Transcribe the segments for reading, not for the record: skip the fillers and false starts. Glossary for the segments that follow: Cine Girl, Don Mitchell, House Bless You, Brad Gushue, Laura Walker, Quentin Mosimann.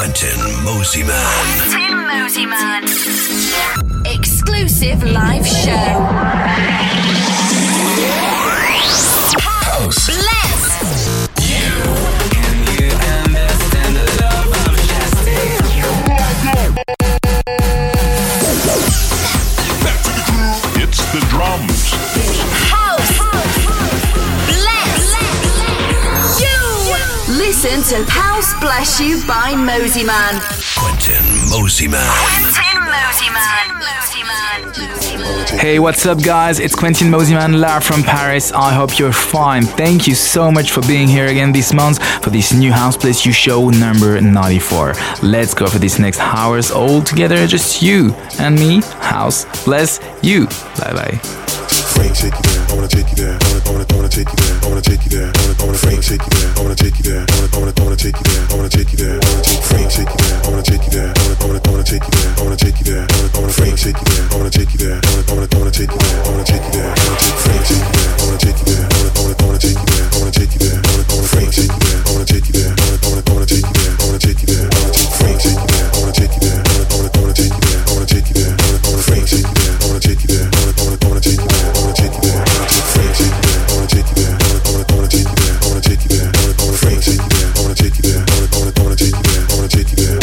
Quentin Mosimann. Quentin Mosimann. Exclusive live show. House Bless You. Can you understand the love of Justin? Back to the crew. It's the drums. Listen to House Bless You by Mosimann. Quentin Mosimann. Quentin Mosimann. Hey, what's up, guys? It's Quentin Mosimann live from Paris. I hope you're fine. Thank you so much for being here again this month for this new House Bless You show number 94. Let's go for this next hours all together, just you and me. House Bless You. Bye bye. Frank, take you there. I wanna take you there. I wanna take you there. I wanna take you there. I wanna Frank, take you there. I wanna take you there. I wanna take you there. I wanna take you there. I wanna take Frank, take you there. I wanna take you there. I wanna take you there. I wanna take you there. I wanna Frank, take you there. I wanna take you there. I wanna take you there. I wanna take you there. I wanna take Frank, take you there. I wanna take you there. I wanna take you there. I wanna take you there. I wanna Frank, take you there. I wanna take you there. I wanna take you there. I wanna take you there. I wanna take Frank, take you there. I wanna take you there. I wanna take you there. I wanna take you there. I wanna Frank, take you there. I wanna take you there. I wanna take you there. I wanna take you there, I wanna take you there, I wanna take you there, I wanna take you there, I wanna take you there, I wanna take you there, I wanna take you there, I wanna take you there, I wanna take you there.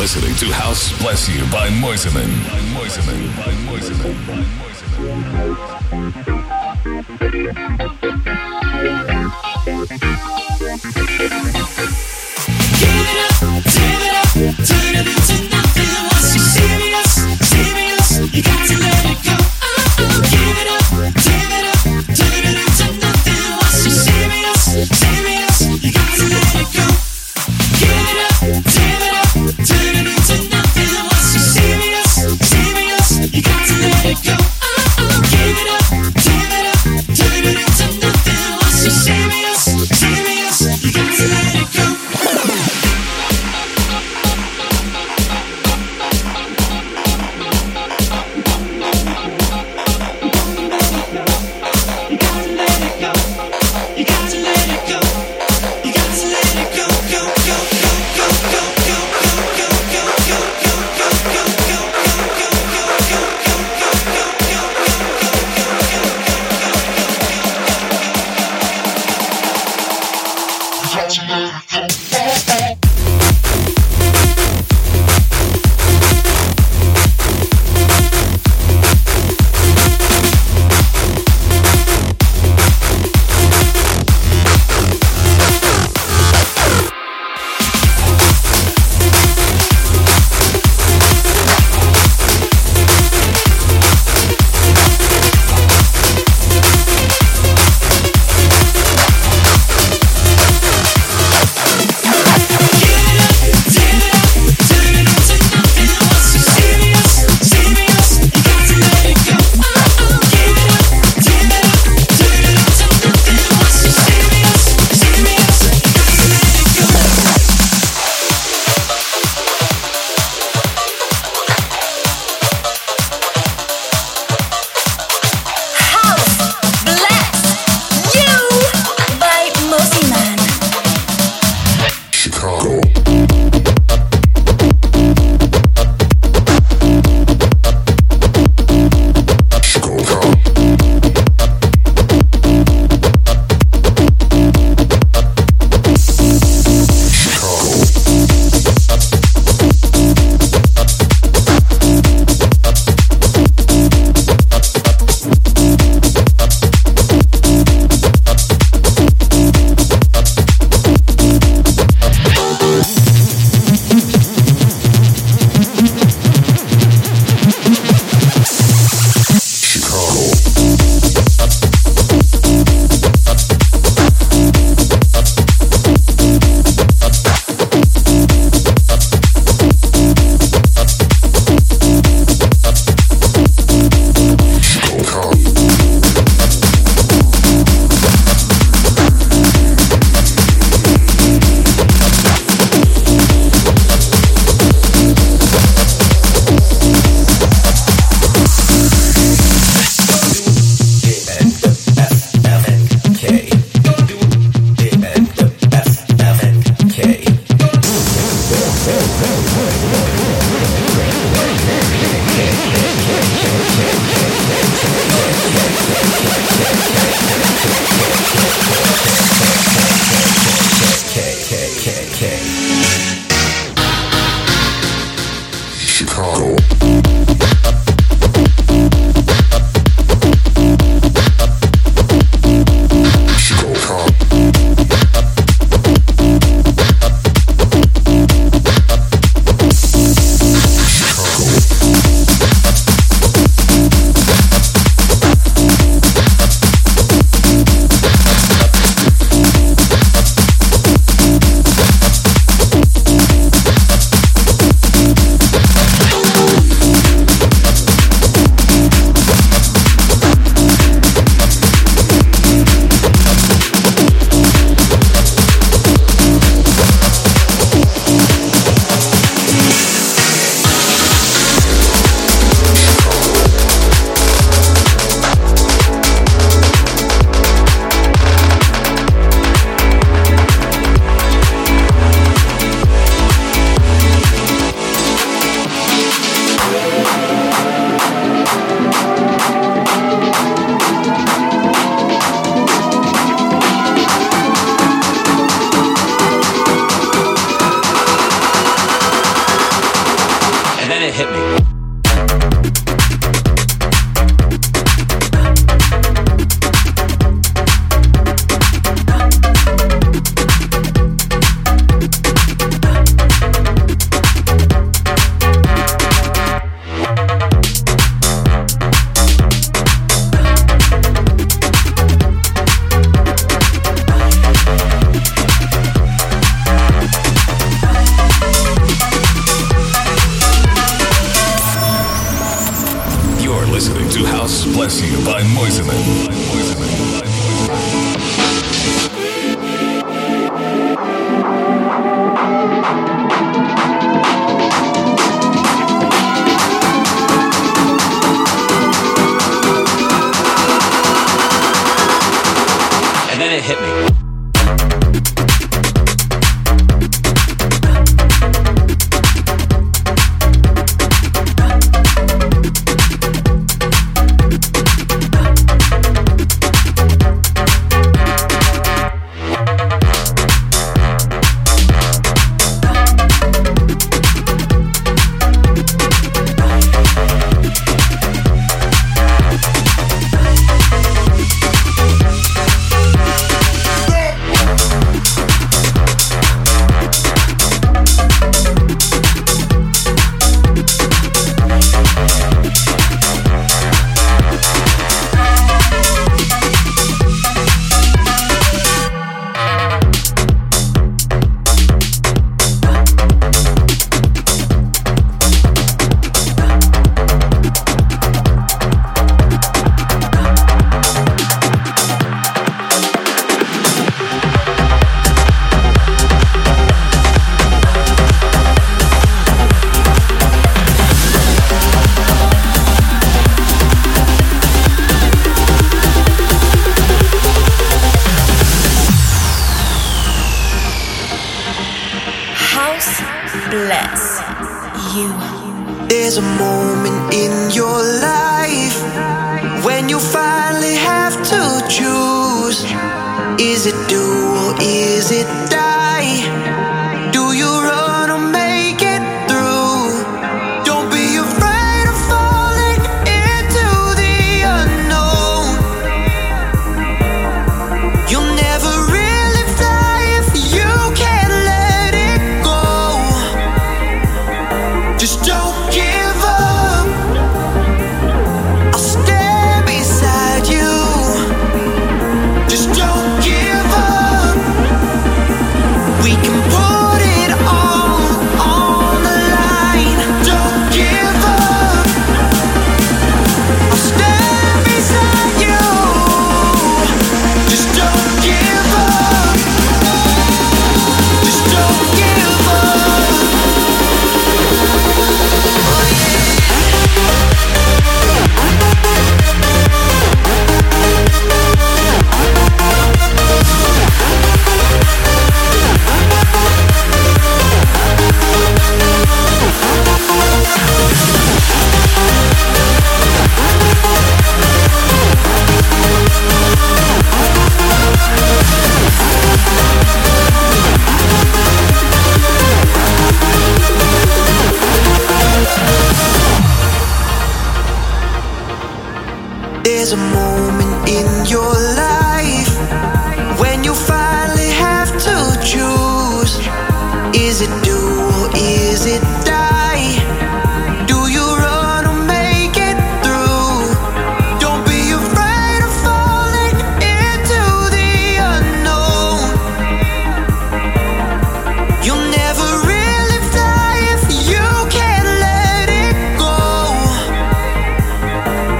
Listening to House Bless You by Mosimann. Give it up, turn it into nothing. Once you're serious, serious, you got to let it go. Serious, serious, you got to let it go. Bless You by Mosimann. And then it hit me.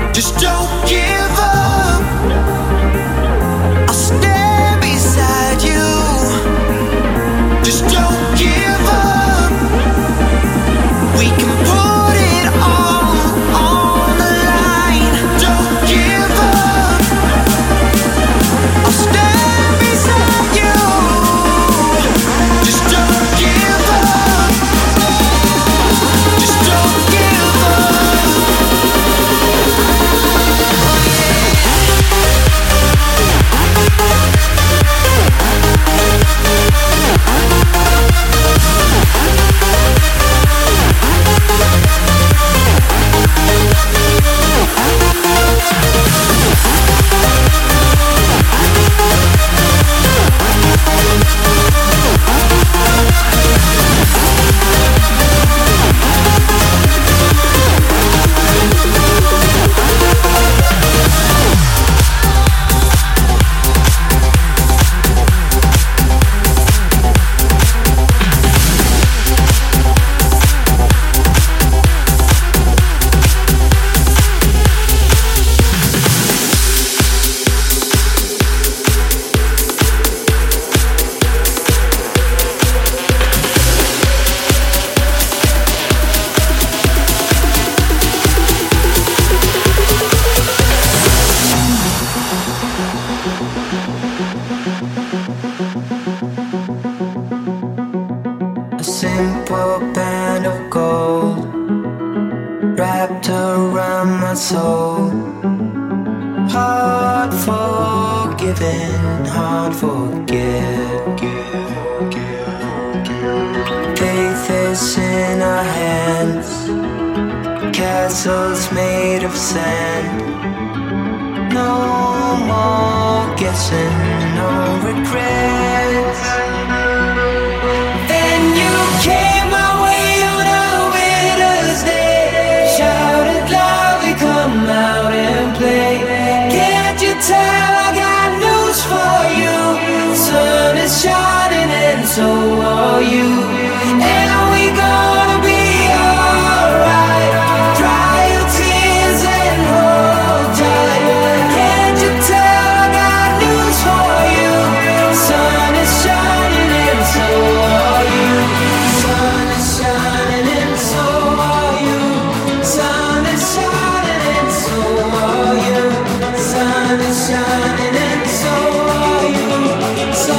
Just don't give up. simple band of gold wrapped around my soul. Hard forgiving, hard forget. Faith is in our hands, castles made of sand. No more guessing, no regrets. Shining and so are you, and we're gonna be alright. Dry your tears and hold tight. Can't you tell I got news for you? Sun is shining and so are you. Sun is shining and so are you. Sun is shining and so are you. Sun is shining and so are you. Sun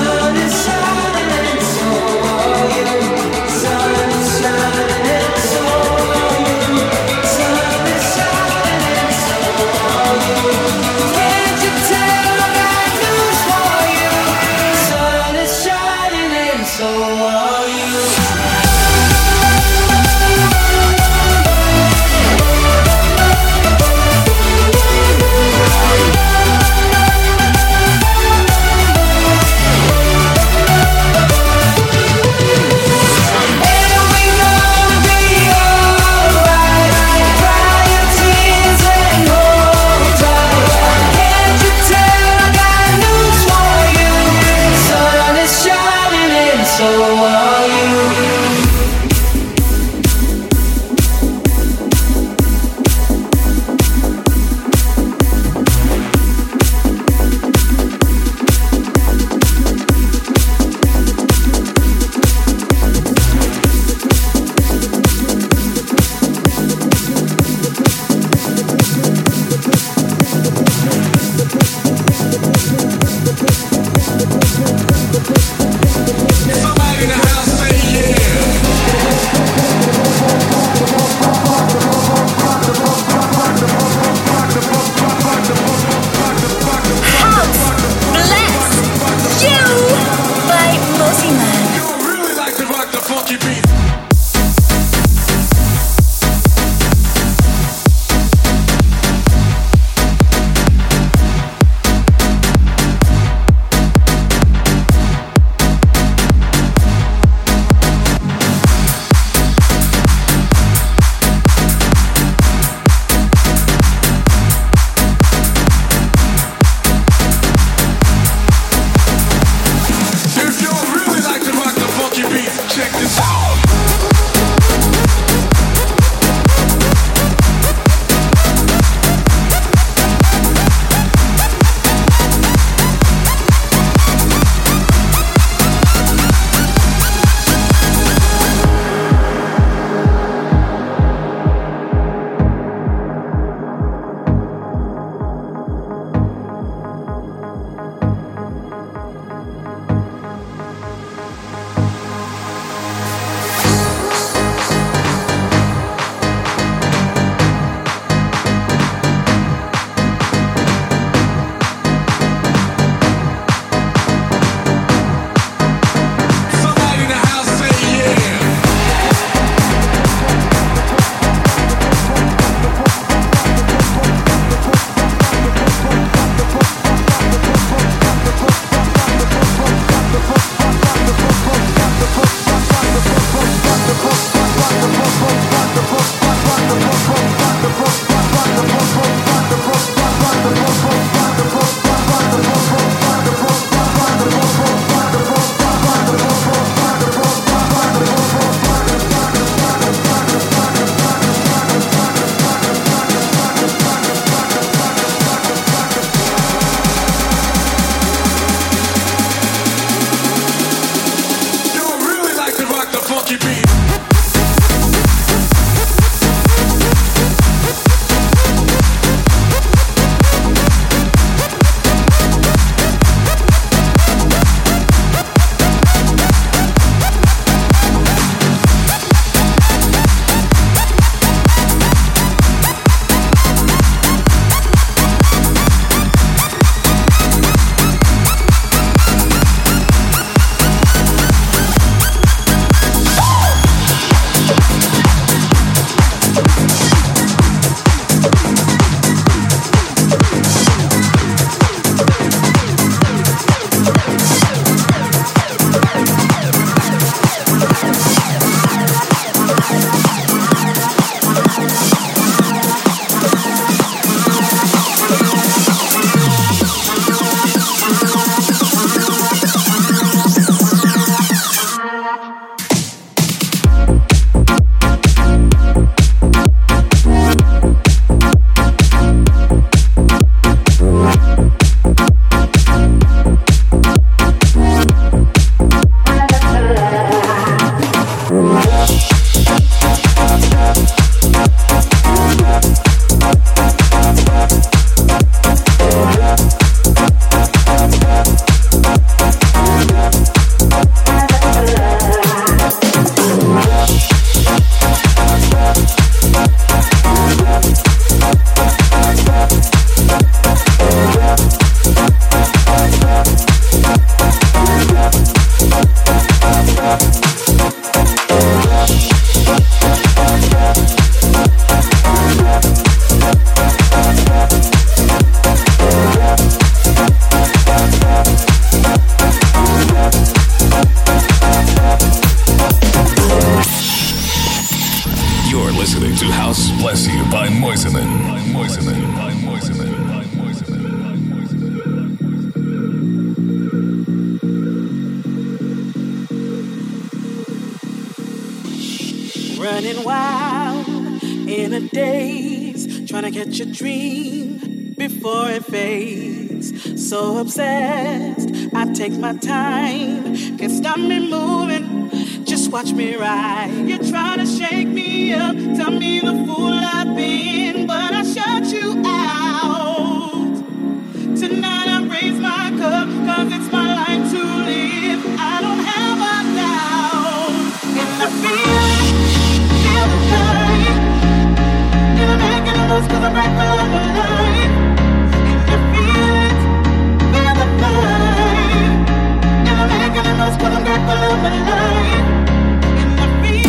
listening to House Bless You by Mosimann. Running wild in a daze, trying to catch a dream before it fades. So obsessed, I take my time, can't stop me moving, just watch me ride. You try to shake me up, tell me the fool I've been, but I shut you out. Tonight I raise my cup, 'cause it's my life to live. I don't have a doubt, and I feel it. Cause I'm right below the line. If you feel it, feel the line. And I'm making a noise cause I'm right below the line. And I feel it.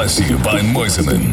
Bless You by Mosimann.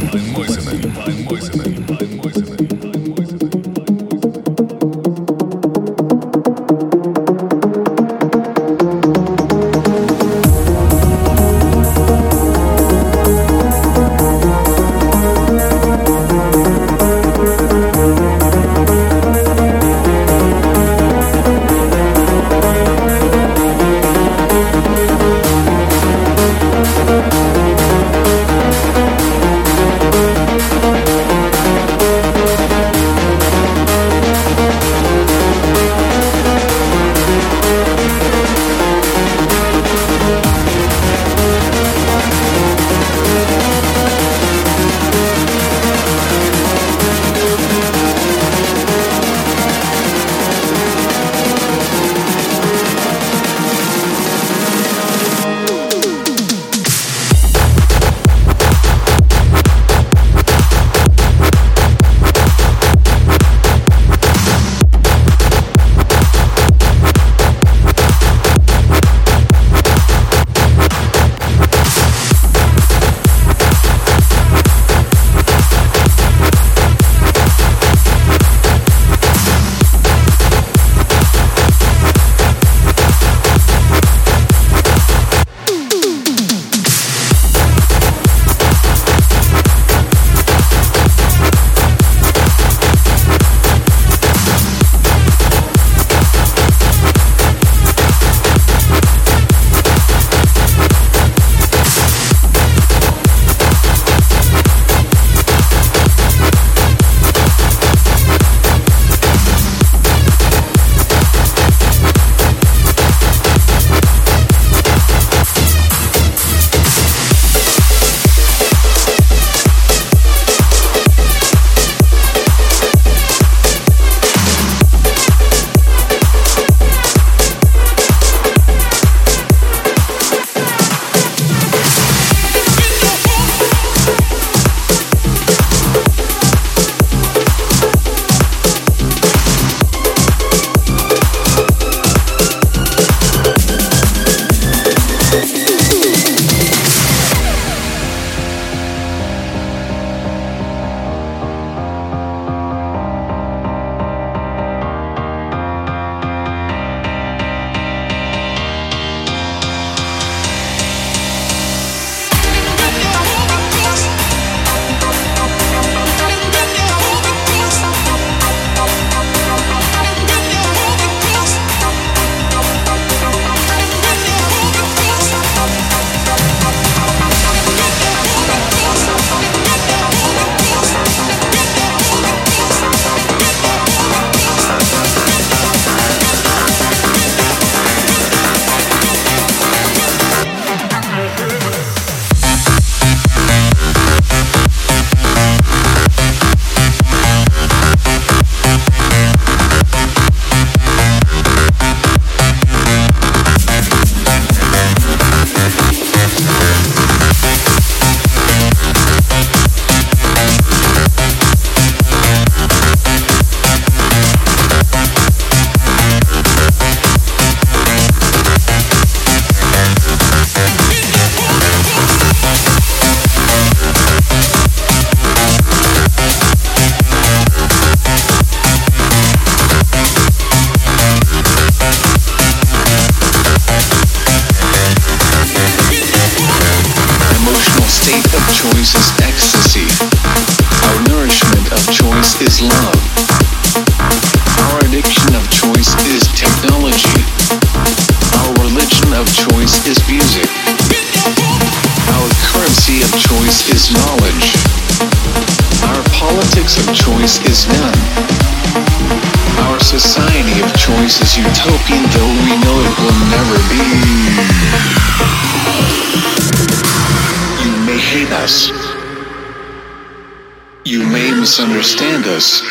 Understand us.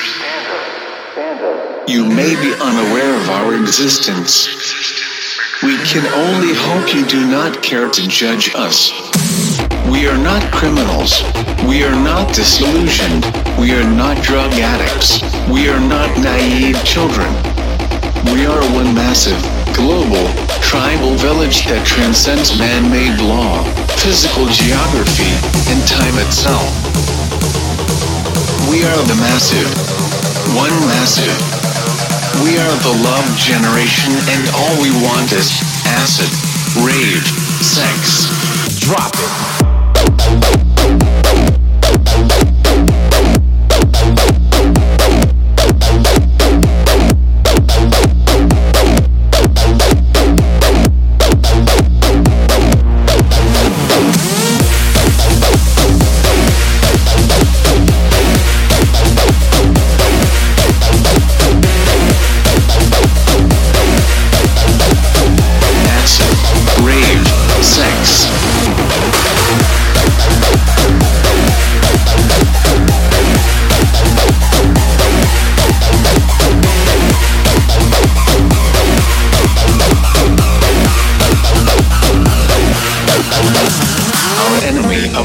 You may be unaware of our existence. We can only hope you do not care to judge us. We are not criminals. We are not disillusioned. We are not drug addicts. We are not naive children. We are one massive, global, tribal village that transcends man-made law, physical geography, and time itself. We are the massive. One massive. We are the love generation, and all we want is acid, rage, sex. Drop it.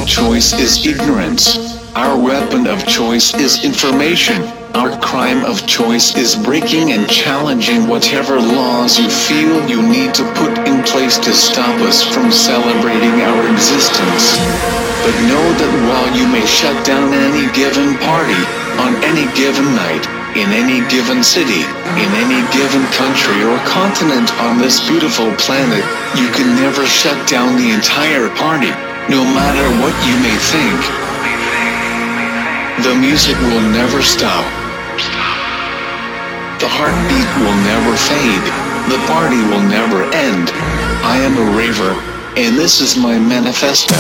Choice is ignorance. Our weapon of choice is information. Our crime of choice is breaking and challenging whatever laws you feel you need to put in place to stop us from celebrating our existence. But know that while you may shut down any given party, on any given night, in any given city, in any given country or continent on this beautiful planet, you can never shut down the entire party. No matter what you may think, the music will never stop. The heartbeat will never fade. The party will never end. I am a raver, and this is my manifesto.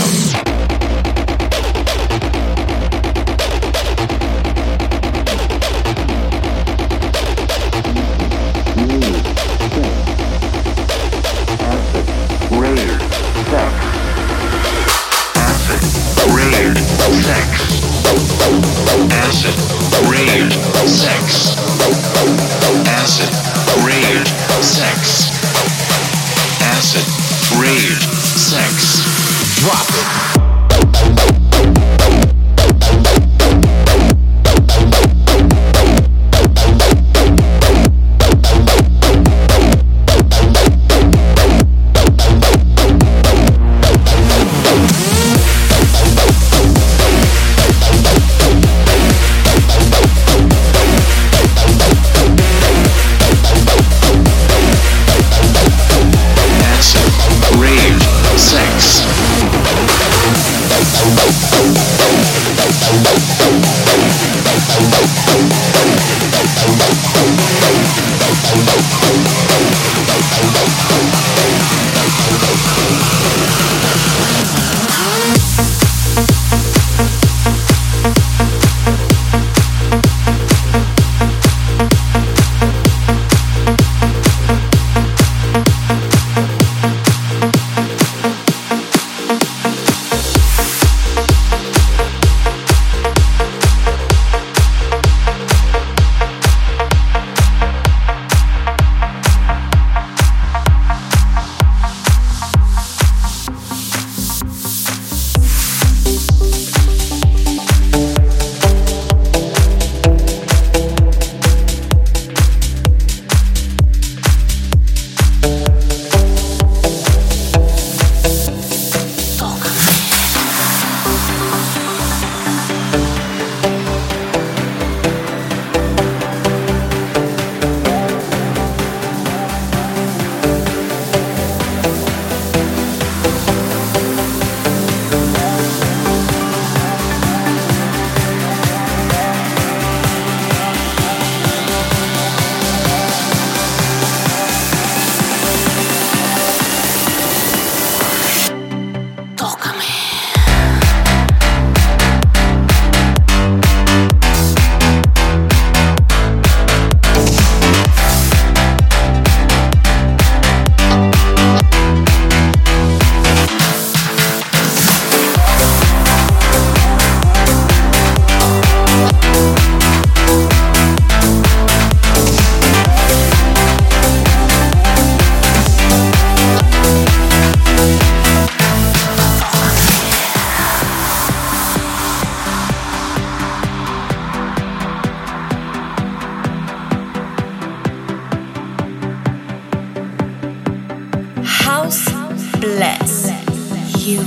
House Bless You.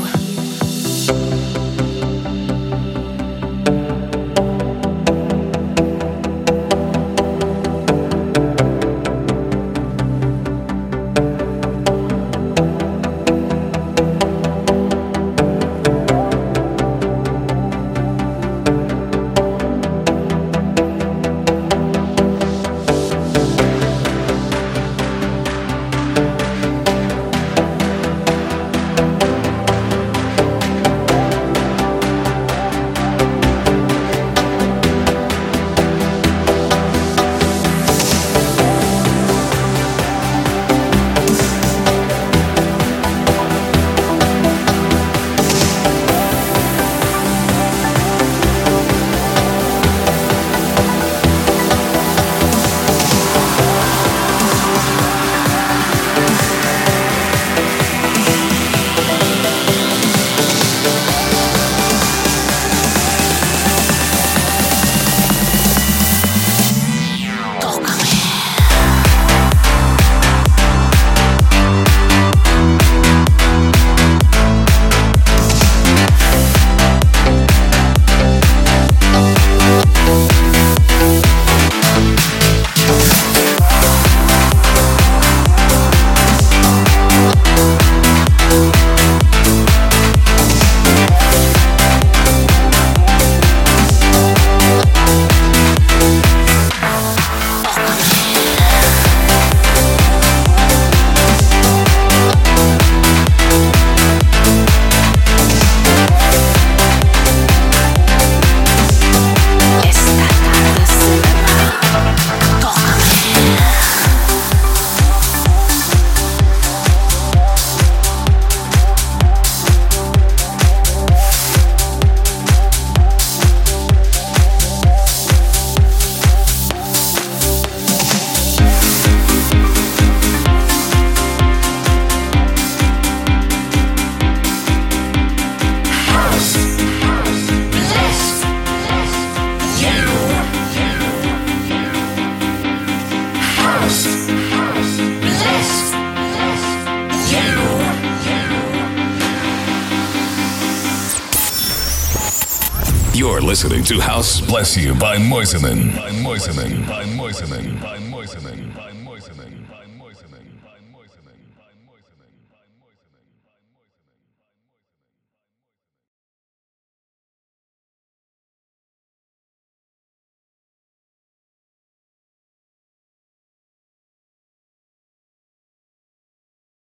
Listening to House Bless You by Mosimann.